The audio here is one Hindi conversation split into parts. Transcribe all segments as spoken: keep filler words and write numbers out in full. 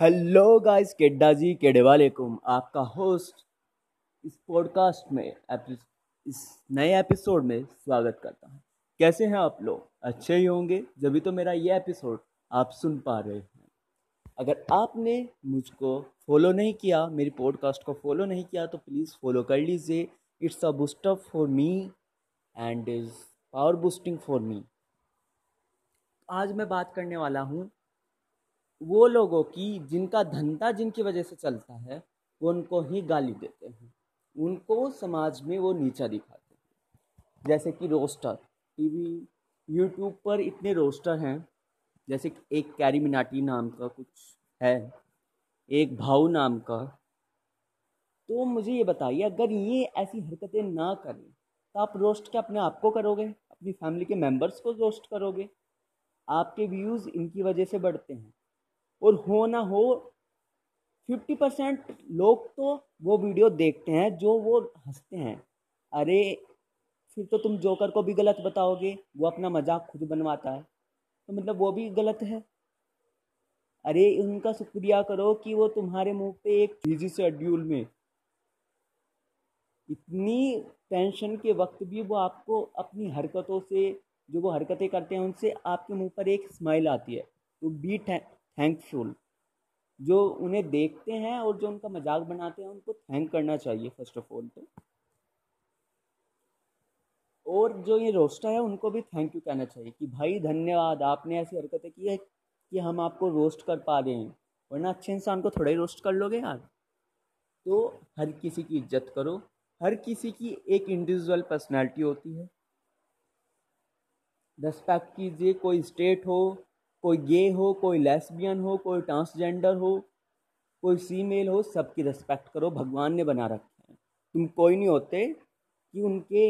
हेलो गाइस, केड्डा जी केडे वालेकुम, आपका होस्ट इस पॉडकास्ट में इस नए एपिसोड में स्वागत करता हूँ। कैसे हैं आप लोग? अच्छे ही होंगे, जब तो मेरा ये एपिसोड आप सुन पा रहे हैं। अगर आपने मुझको फॉलो नहीं किया, मेरी पॉडकास्ट को फॉलो नहीं किया, तो प्लीज़ फॉलो कर लीजिए। It's a boost up for me and is power boosting for me. आज मैं बात करने वाला हूँ वो लोगों की जिनका धंधा जिनकी वजह से चलता है, वो उनको ही गाली देते हैं, उनको समाज में वो नीचा दिखाते हैं। जैसे कि रोस्टर, टीवी, यूट्यूब पर इतने रोस्टर हैं, जैसे कि एक कैरी मिनाटी नाम का कुछ है, एक भाऊ नाम का। तो मुझे ये बताइए, अगर ये ऐसी हरकतें ना करें तो आप रोस्ट क्या अपने आप को करोगे? अपनी फैमिली के मेंबर्स को रोस्ट करोगे? आपके व्यूज़ इनकी वजह से बढ़ते हैं, और हो ना हो फिफ्टी परसेंट लोग तो वो वीडियो देखते हैं जो वो हंसते हैं। अरे फिर तो तुम जोकर को भी गलत बताओगे, वो अपना मजाक खुद बनवाता है, तो मतलब वो भी गलत है। अरे उनका शुक्रिया करो कि वो तुम्हारे मुंह पे एक बिजी शेड्यूल में इतनी टेंशन के वक्त भी वो आपको अपनी हरकतों से, जो वो हरकतें करते हैं उनसे आपके मुंह पर एक स्माइल आती है। तो बी थैंकफुल, जो उन्हें देखते हैं और जो उनका मजाक बनाते हैं उनको थैंक करना चाहिए फर्स्ट ऑफ ऑल तो। और जो ये रोस्टर है उनको भी थैंक यू कहना चाहिए कि भाई धन्यवाद, आपने ऐसी हरकतें की है कि हम आपको रोस्ट कर पा रहे हैं, वरना अच्छे इंसान को थोड़ा ही रोस्ट कर लोगे यार। तो हर किसी की इज्जत करो, हर किसी की एक इंडिविजुअल पर्सनैलिटी होती है, रिस्पेक्ट कीजिए। कोई स्टेट हो, कोई गे हो, कोई लेस्बियन हो, कोई ट्रांसजेंडर हो, कोई फीमेल हो, सबकी रिस्पेक्ट करो। भगवान ने बना रखे हैं, तुम कोई नहीं होते कि उनके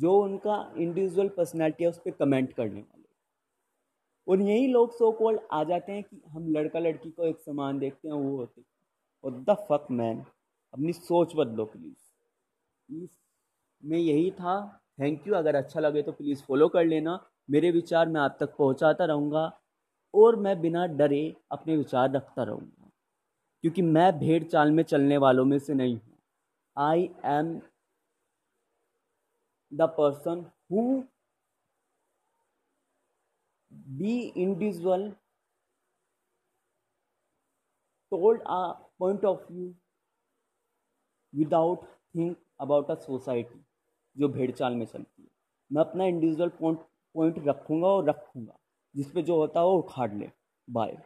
जो उनका इंडिविजुअल पर्सनैलिटी है उस पर कमेंट करने वाले। और यही लोग सो कॉल्ड आ जाते हैं कि हम लड़का लड़की को एक समान देखते हैं, वो होते। और द फक मैन, अपनी सोच बदलो प्लीज़। इसमें यही था, थैंक यू। अगर अच्छा लगे तो प्लीज़ फॉलो कर लेना, मेरे विचार मैं आप तक पहुंचाता रहूँगा, और मैं बिना डरे अपने विचार रखता रहूँगा, क्योंकि मैं भेड़ चाल में चलने वालों में से नहीं हूँ। I am the person who be individual told a point of view without think about a society जो भेड़ चाल में चलती है। मैं अपना इंडिविजुअल पॉइंट पॉइंट रखूँगा और रखूँगा, जिसपे जो होता हो उखाड़ ले। बाय।